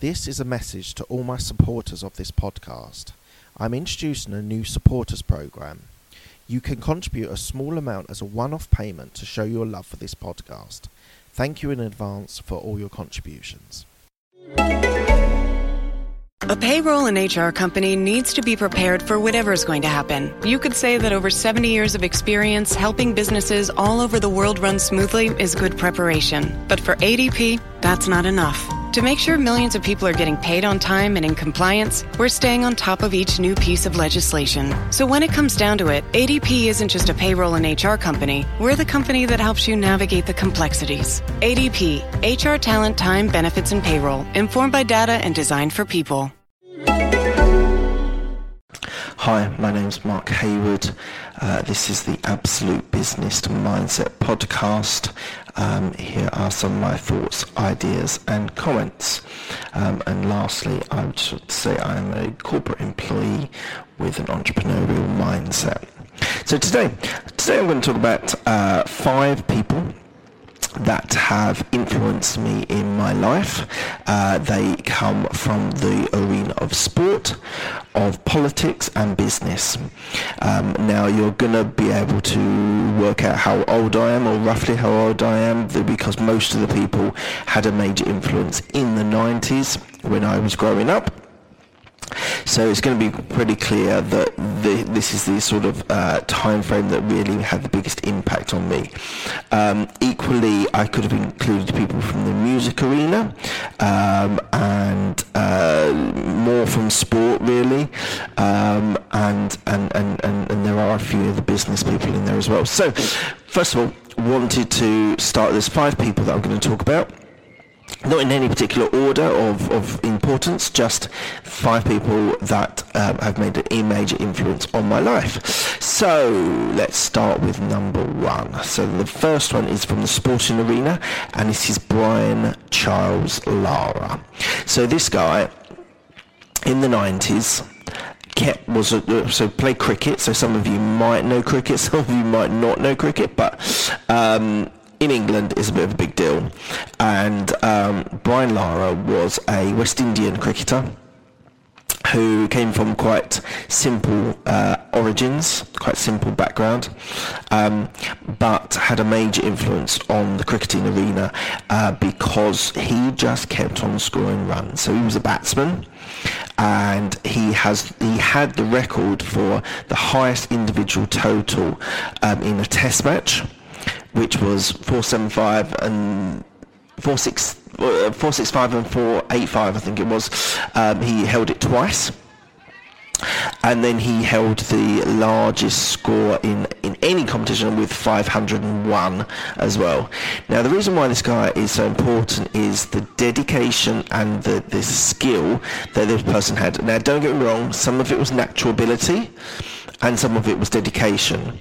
This is a message to all my supporters of this podcast. I'm introducing a new supporters program. You can contribute a small amount as a one-off payment to show your love for this podcast. Thank you in advance for all your contributions. A payroll and HR company needs to be prepared for whatever's going to happen. You could say that over 70 years of experience helping businesses all over the world run smoothly is good preparation. But for ADP, that's not enough. To make sure millions of people are getting paid on time and in compliance, we're staying on top of each new piece of legislation. So when it comes down to it, ADP isn't just a payroll and HR company. We're the company that helps you navigate the complexities. ADP, HR talent, time, benefits, and payroll. Informed by data and designed for people. Hi, my name's Mark Hayward. This is the Absolute Business Mindset Podcast. Here are some of my thoughts, ideas and comments. And lastly, I would say I am a corporate employee with an entrepreneurial mindset. So today I'm going to talk about 5 people that have influenced me in my life. They come from the arena of sport, of politics and business. Now you're going to be able to work out how old I am, or roughly how old I am, because most of the people had a major influence in the 90s when I was growing up. So it's going to be pretty clear that this is the sort of time frame that really had the biggest impact on me. Equally, I could have included people from the music arena and more from sport, really, and there are a few of the business people in there as well. So, first of all, wanted to start with 5 people that I'm going to talk about. Not in any particular order of importance, just 5 people that have made a major influence on my life. So let's start with number 1. So the first one is from the sporting arena, and this is Brian Charles Lara. So this guy in the 90s played cricket. So some of you might know cricket, some of you might not know cricket, but in England is a bit of a big deal. And Brian Lara was a West Indian cricketer who came from quite simple origins, quite simple background, but had a major influence on the cricketing arena because he just kept on scoring runs. So he was a batsman, and he had the record for the highest individual total in a test match, which was 475 and 465 and 485, I think it was. He held it twice, and then he held the largest score in any competition with 501 as well. Now, the reason why this guy is so important is the dedication and the skill that this person had. Now, don't get me wrong, some of it was natural ability, and some of it was dedication.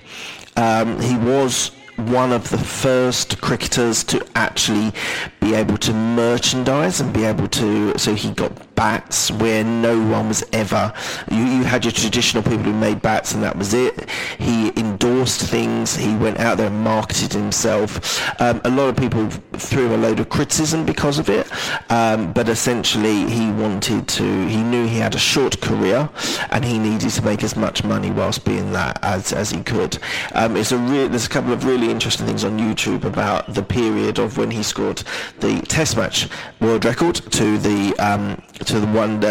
He was one of the first cricketers to actually be able to merchandise and be able to, so he got bats where no one was ever, you had your traditional people who made bats and that was it. He endorsed things, he went out there and marketed himself. A lot of people threw him a load of criticism because of it, but essentially he knew he had a short career and he needed to make as much money whilst being that as he could. There's a couple of really interesting things on YouTube about the period of when he scored the Test match world record to the one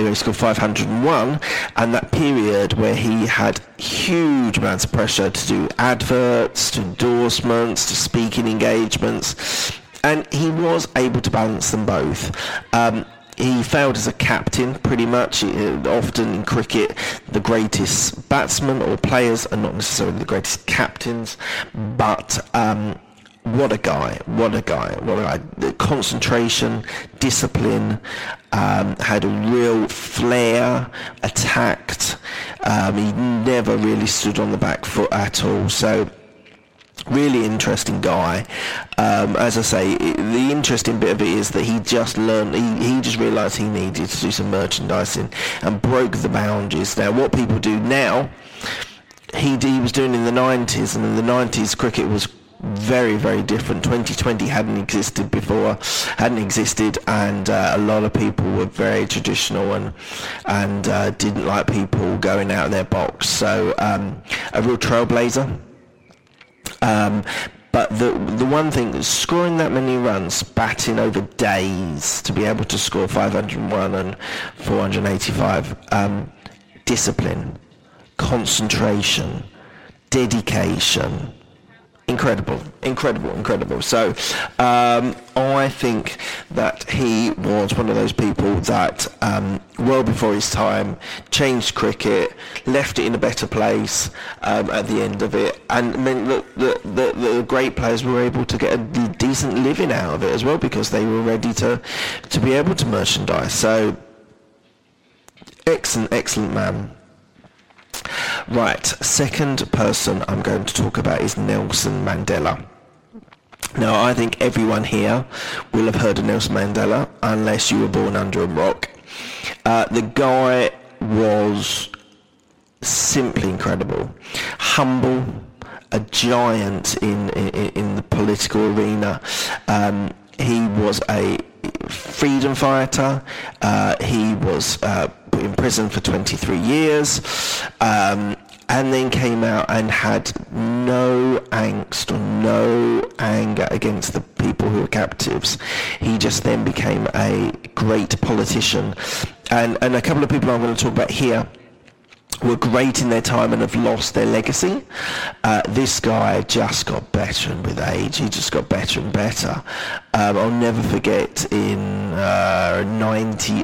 where he scored 501, and that period where he had huge amounts of pressure to do adverts, to endorsements, to speaking engagements, and he was able to balance them both. He failed as a captain, pretty much. Often in cricket, the greatest batsmen or players are not necessarily the greatest captains, but what a guy. The concentration, discipline, had a real flair, attacked. He never really stood on the back foot at all. So, really interesting guy. As I say, the interesting bit of it is that he just learned, he just realised he needed to do some merchandising and broke the boundaries. Now, what people do now, he was doing in the 90s, and in the 90s cricket was very, very different. 2020 hadn't existed before, and a lot of people were very traditional and didn't like people going out of their box. So a real trailblazer. But the one thing, scoring that many runs, batting over days to be able to score 501 and 485, discipline, concentration, dedication, incredible. So I think that he was one of those people that well before his time changed cricket, left it in a better place at the end of it, and I mean, look, the great players were able to get a decent living out of it as well, because they were ready to be able to merchandise. So excellent man. Right, second person I'm going to talk about is Nelson Mandela. Now, I think everyone here will have heard of Nelson Mandela, unless you were born under a rock. The guy was simply incredible. Humble, a giant in the political arena. He was a freedom fighter. He was in prison for 23 years, and then came out and had no angst or no anger against the people who were captives. He just then became a great politician, and a couple of people I'm going to talk about here were great in their time and have lost their legacy. This guy just got better, and with age he just got better and better. I'll never forget in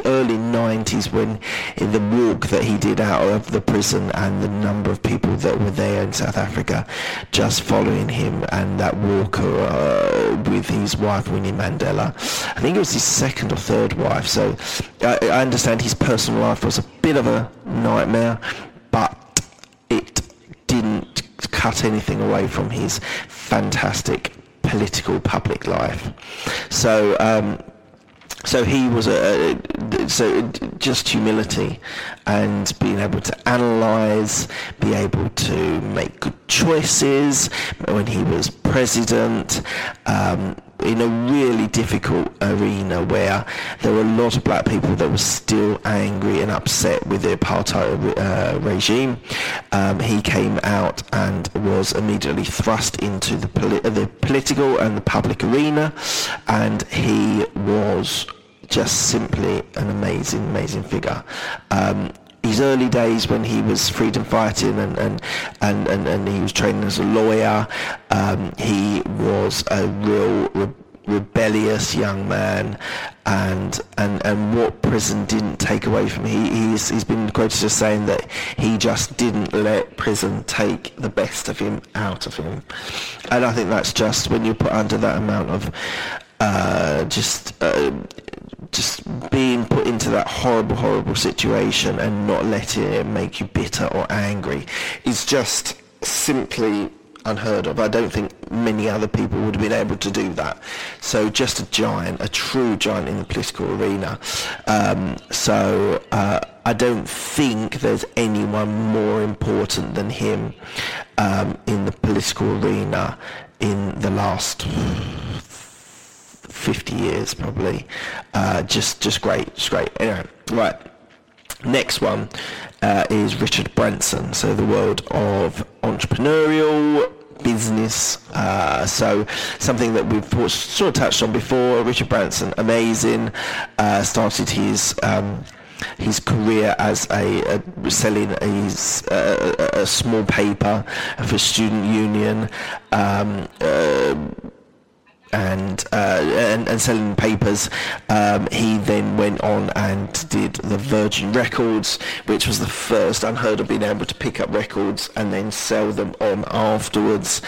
early 90s when in the walk that he did out of the prison, and the number of people that were there in South Africa just following him, and that walk with his wife Winnie Mandela. I think it was his second or third wife, so I understand his personal life was a bit of a nightmare, but it didn't cut anything away from his fantastic political public life. So so he was so just humility and being able to analyse, be able to make good choices when he was president, in a really difficult arena where there were a lot of black people that were still angry and upset with the apartheid regime. He came out and was immediately thrust into the political and the public arena, and he was just simply an amazing figure. His early days when he was freedom fighting and he was training as a lawyer, he was a real rebellious young man, and what prison didn't take away from him. He's been quoted as saying that he just didn't let prison take the best of him out of him. And I think that's just, when you put under that amount of just being put into that horrible situation and not letting it make you bitter or angry is just simply unheard of. I don't think many other people would have been able to do that. So just a giant, a true giant in the political arena. I don't think there's anyone more important than him in the political arena in the last 50 years probably. Just great. Anyway, right, next one is Richard Branson. So the world of entrepreneurial business, so something that we've sort of touched on before. Richard Branson, amazing. Started his career as selling a small paper for student union, and selling papers. He then went on and did the Virgin Records, which was the first unheard of being able to pick up records and then sell them on afterwards.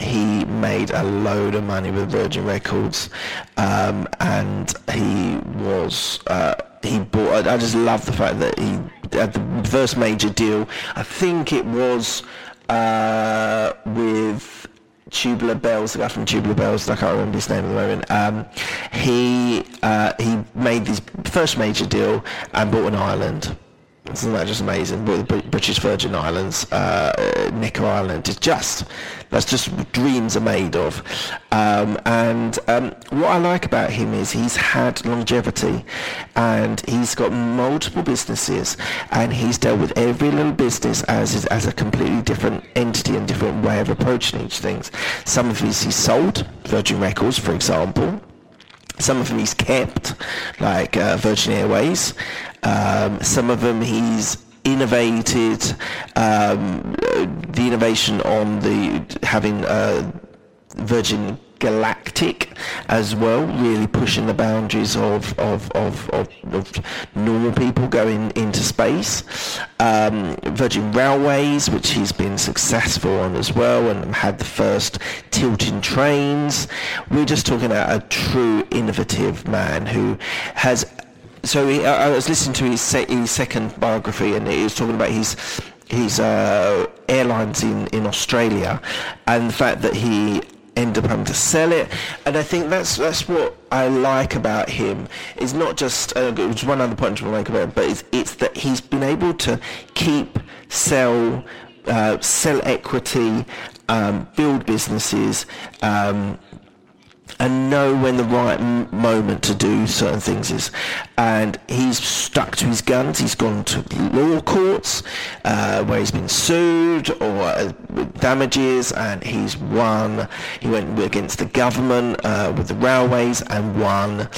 He made a load of money with Virgin Records, and he was I just love the fact that he had the first major deal. I think it was with Tubular Bells, the guy from Tubular Bells, I can't remember his name at the moment. He made his first major deal and bought an island. Isn't that just amazing? With the British Virgin Islands, Nicker Island, that's just what dreams are made of. What I like about him is he's had longevity, and he's got multiple businesses, and he's dealt with every little business as a completely different entity and different way of approaching each things. Some of these he sold, Virgin Records, for example. Some of them he's kept, like Virgin Airways. Some of them he's innovated, the innovation on the having Virgin Galactic as well, really pushing the boundaries of normal people going into space. Virgin Railways, which he's been successful on as well, and had the first tilting trains. We're just talking about a true innovative man who has... So I was listening to his second biography, and he was talking about his airlines in Australia, and the fact that he ended up having to sell it. And I think that's what I like about him. It's not just it's one other point I want to make about it, but it's that he's been able to keep sell equity, build businesses. And know when the right moment to do certain things is. And he's stuck to his guns. He's gone to law courts where he's been sued or with damages, and he's won. He went against the government with the railways and won.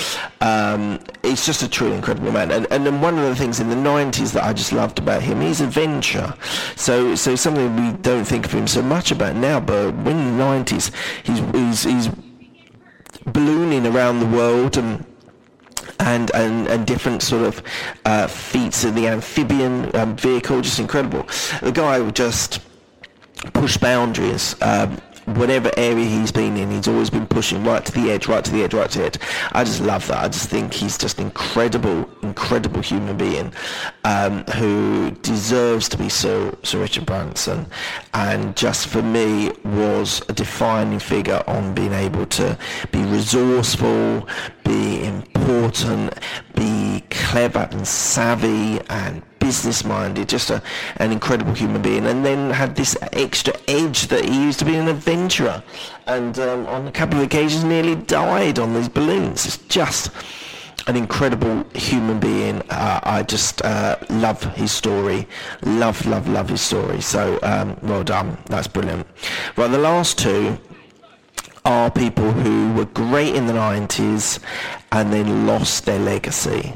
It's just a truly incredible man. And then one of the things in the 90s that I just loved about him, he's adventure. So something we don't think of him so much about now, but in the 90s, he's ballooning around the world and different sort of feats of the amphibian vehicle, just incredible. The guy would just push boundaries. Whatever area he's been in, he's always been pushing right to the edge. I just love that. I just think he's just an incredible human being who deserves to be Sir Richard Branson, and just for me was a defining figure on being able to be resourceful, be important, be clever and savvy and business-minded, just an incredible human being, and then had this extra edge that he used to be an adventurer, and on a couple of occasions nearly died on these balloons. It's just an incredible human being. I just love his story. Love his story. So, well done. That's brilliant. Right, the last two are people who were great in the 90s and then lost their legacy.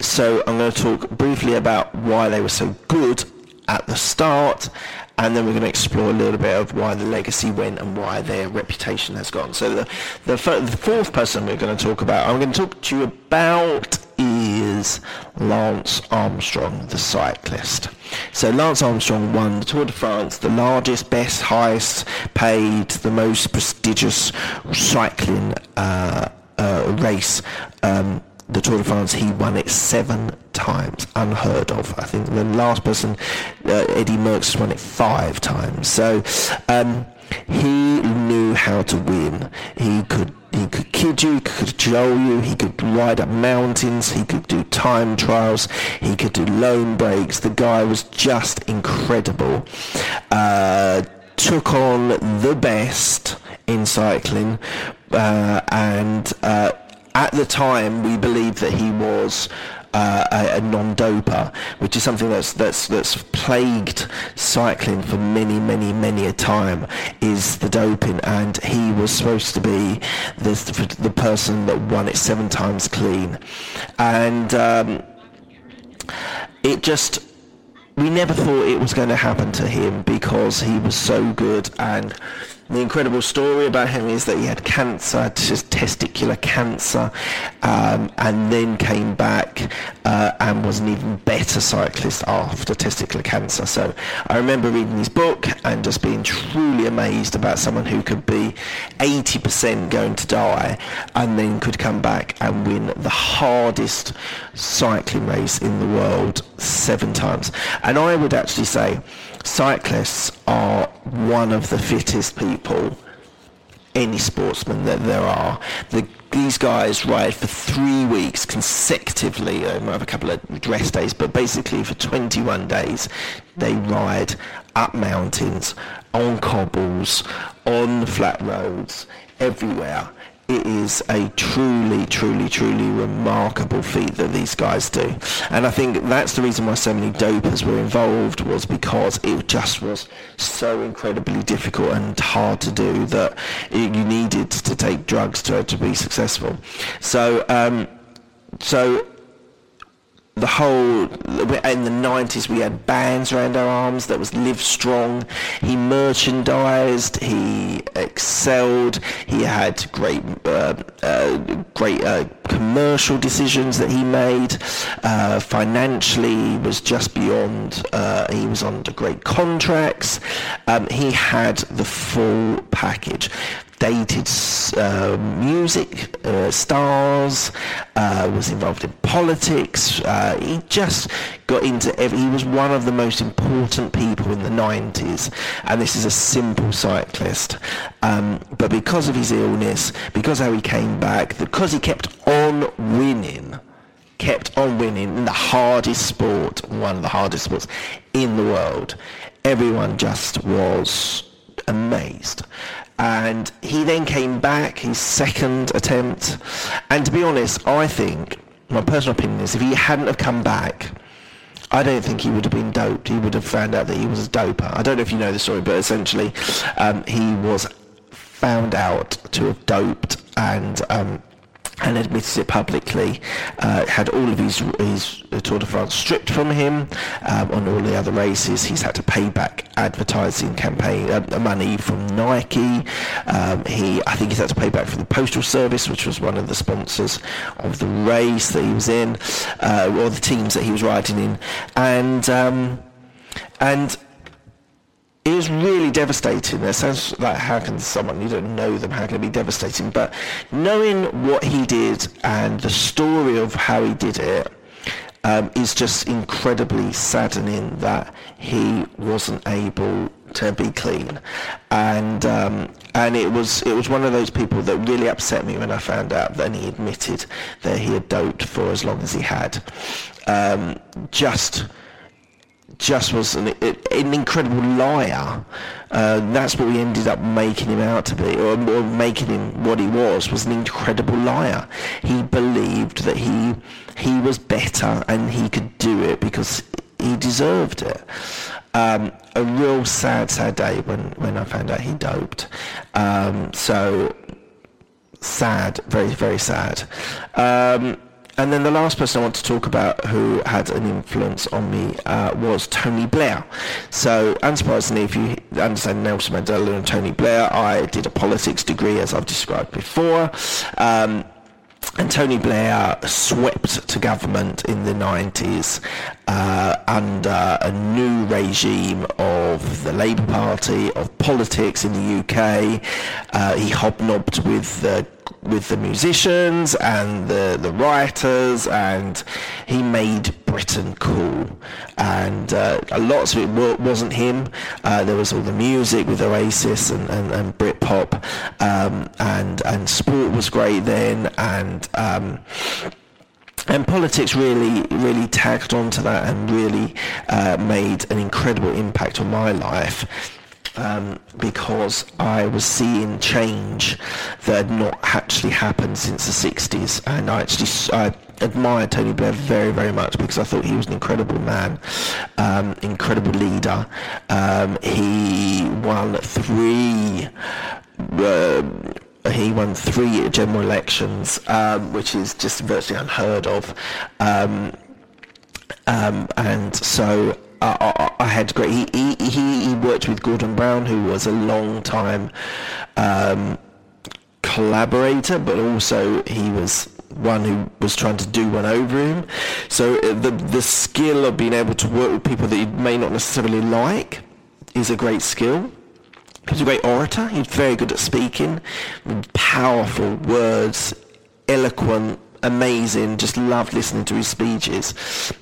So I'm going to talk briefly about why they were so good at the start, and then we're going to explore a little bit of why the legacy went and why their reputation has gone. So the fourth person we're going to talk about, I'm going to talk to you about, is Lance Armstrong, the cyclist. So Lance Armstrong won the Tour de France, the largest, best, highest paid, the most prestigious cycling race. The Tour de France, he won it 7 times, unheard of. I think the last person, Eddie Merckx, won it 5 times. So he knew how to win. He could kid you, he could cajole you, he could ride up mountains, he could do time trials, he could do loan breaks. The guy was just incredible. Took on the best in cycling, and at the time, we believed that he was a non-doper, which is something that's plagued cycling for many a time, is the doping. And he was supposed to be the person that won it 7 times clean, and it just... We never thought it was going to happen to him because he was so good. And the incredible story about him is that he had cancer, just testicular cancer, and then came back and was an even better cyclist after testicular cancer. So I remember reading his book and just being truly amazed about someone who could be 80% going to die and then could come back and win the hardest cycling race in the world 7 times. And I would actually say cyclists are one of the fittest people any sportsman that there are. These guys ride for 3 weeks consecutively. They might have a couple of rest days, but basically for 21 days they ride up mountains, on cobbles, on flat roads, everywhere. It is a truly, truly, truly remarkable feat that these guys do. And I think that's the reason why so many dopers were involved, was because it just was so incredibly difficult and hard to do that you needed to take drugs to be successful. So the whole, in the 90s we had bands around our arms. That was Livestrong. He merchandised, he excelled, he had great commercial decisions that he made. Financially he was just beyond, he was under great contracts. He had the full package. Dated music, stars, was involved in politics. He just got into he was one of the most important people in the 90s, and this is a simple cyclist. But because of his illness, because how he came back, because he kept on winning in the hardest sport, one of the hardest sports in the world, everyone just was amazed. And he then came back, his second attempt. And to be honest, I think, my personal opinion is, if he hadn't have come back, I don't think he would have been doped. He would have found out that he was a doper. I don't know if you know the story, but essentially he was found out to have doped and admitted it publicly, had all of his Tour de France stripped from him. On all the other races, he's had to pay back advertising campaign money from Nike. I think he's had to pay back for the Postal Service, which was one of the sponsors of the race that he was in, or the teams that he was riding in, and it was really devastating. It sounds like, how can someone, you don't know them, how can it be devastating? But knowing what he did and the story of how he did it is just incredibly saddening, that he wasn't able to be clean. And it was one of those people that really upset me when I found out that he admitted that he had doped for as long as he had. Just was an incredible liar. That's what we ended up making him out to be, or making him what he was an incredible liar. He believed that he was better and he could do it because he deserved it. A real sad day when I found out he doped. So sad, very, very sad. And then the last person I want to talk about who had an influence on me was Tony Blair. So, unsurprisingly, if you understand Nelson Mandela and Tony Blair, I did a politics degree, as I've described before. And Tony Blair swept to government in the 90s under a new regime of the Labour Party, of politics in the UK. He hobnobbed with the musicians and the writers, and he made Britain cool. And lots of it wasn't him. There was all the music with Oasis and Britpop, and sport was great then, and politics really, really tagged onto that and really made an incredible impact on my life. Because I was seeing change that had not actually happened since the 60s, and I admired Tony Blair very, very much because I thought he was an incredible man, incredible leader. He won three general elections, which is just virtually unheard of, and so. I had great. He worked with Gordon Brown, who was a long time collaborator, but also he was one who was trying to do one over him. So the skill of being able to work with people that you may not necessarily like is a great skill. He was a great orator. He was very good at speaking, powerful words, eloquent. amazing, just loved listening to his speeches.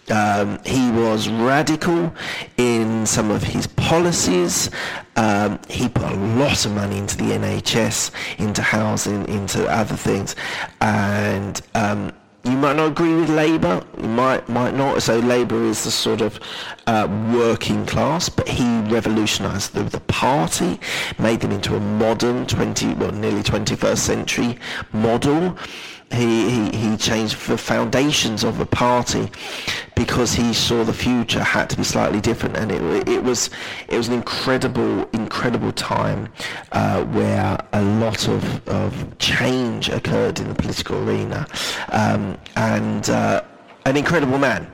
He was radical in some of his policies. He put a lot of money into the NHS, into housing, into other things. And you might not agree with Labour, you might not. So Labour is the sort of working class, but he revolutionised the party, made them into a modern nearly 21st century model. He changed the foundations of the party because he saw the future had to be slightly different, and it was an incredible time where a lot of change occurred in the political arena, and an incredible man,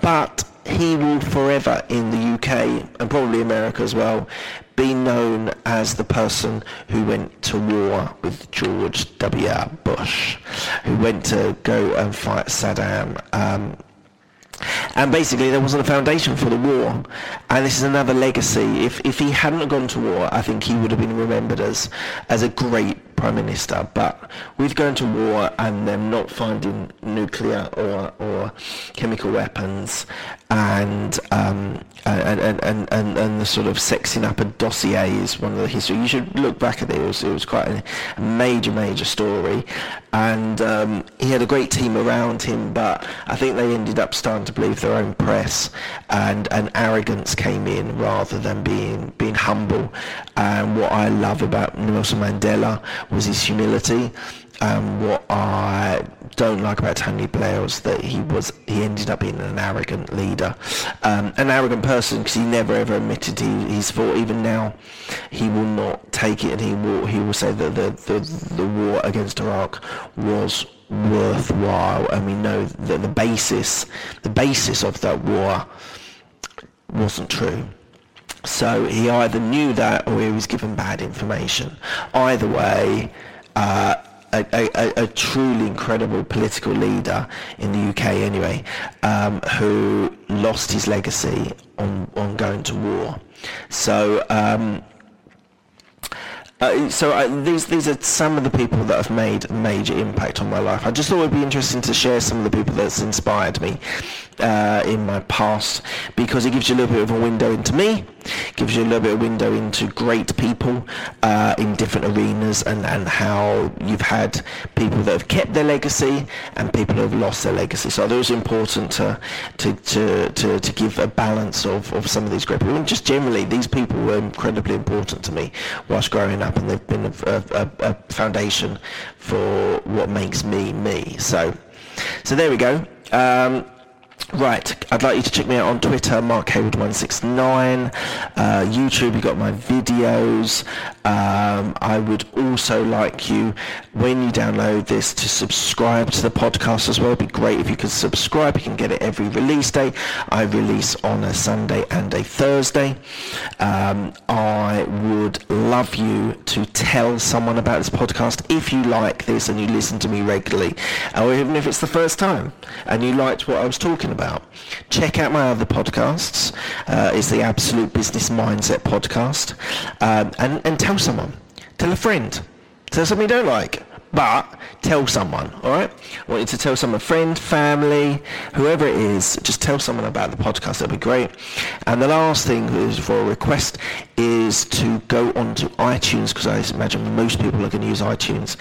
but he will forever in the UK and probably America as well be known as the person who went to war with George W. Bush, who went to go and fight Saddam. And basically there wasn't a foundation for the war, and this is another legacy. If he hadn't gone to war, I think he would have been remembered as a great Prime Minister, but with going to war and them not finding nuclear or chemical weapons and the sort of sexing up of dossiers, one of the history, you should look back at it. It was quite a major story, and he had a great team around him, but I think they ended up starting to believe their own press, and arrogance came in rather than being humble. And what I love about Nelson Mandela was his humility. What I don't like about Tony Blair was that he ended up being an arrogant leader, an arrogant person, because he never ever admitted his fault. Even now, he will not take it, and he will say that the war against Iraq was worthwhile, and we know that the basis of that war wasn't true. So he either knew that or he was given bad information. Either way, a truly incredible political leader in the UK anyway, who lost his legacy on going to war. So these are some of the people that have made a major impact on my life. I just thought it would be interesting to share some of the people that's inspired me in my past, because it gives you a little bit of a window into me, gives you a little bit of a window into great people in different arenas, and how you've had people that have kept their legacy and people who have lost their legacy. So I thought it was important to give a balance of some of these great people. And just generally, these people were incredibly important to me whilst growing up, and they've been a foundation for what makes me. So there we go. Right, I'd like you to check me out on Twitter, MarkHayward169, YouTube, you've got my videos. I would also like you, when you download this, to subscribe to the podcast as well. It'd be great if you could subscribe. You can get it every release day. I release on a Sunday and a Thursday. I would love you to tell someone about this podcast if you like this and you listen to me regularly, or even if it's the first time and you liked what I was talking about. Check out my other podcasts. It's the Absolute Business Mindset podcast, and tell someone, tell a friend, tell someone you don't like, but tell someone. All right, I want you to tell someone, friend, family, whoever it is, just tell someone about the podcast. That'd be great. And the last thing is for a request is to go onto iTunes, because I imagine most people are going to use iTunes,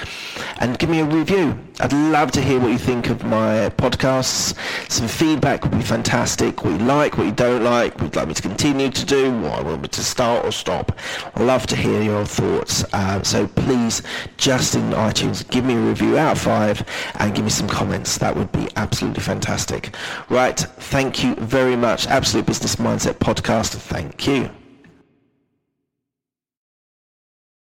and give me a review. I'd love to hear what you think of my podcasts. Some feedback would be fantastic. What you like, what you don't like, what you'd like me to continue to do, what I want me to start or stop. I'd love to hear your thoughts. So please, just in iTunes, give me a review out of 5 and give me some comments. That would be absolutely fantastic. Right, thank you very much. Absolute Business Mindset Podcast, thank you.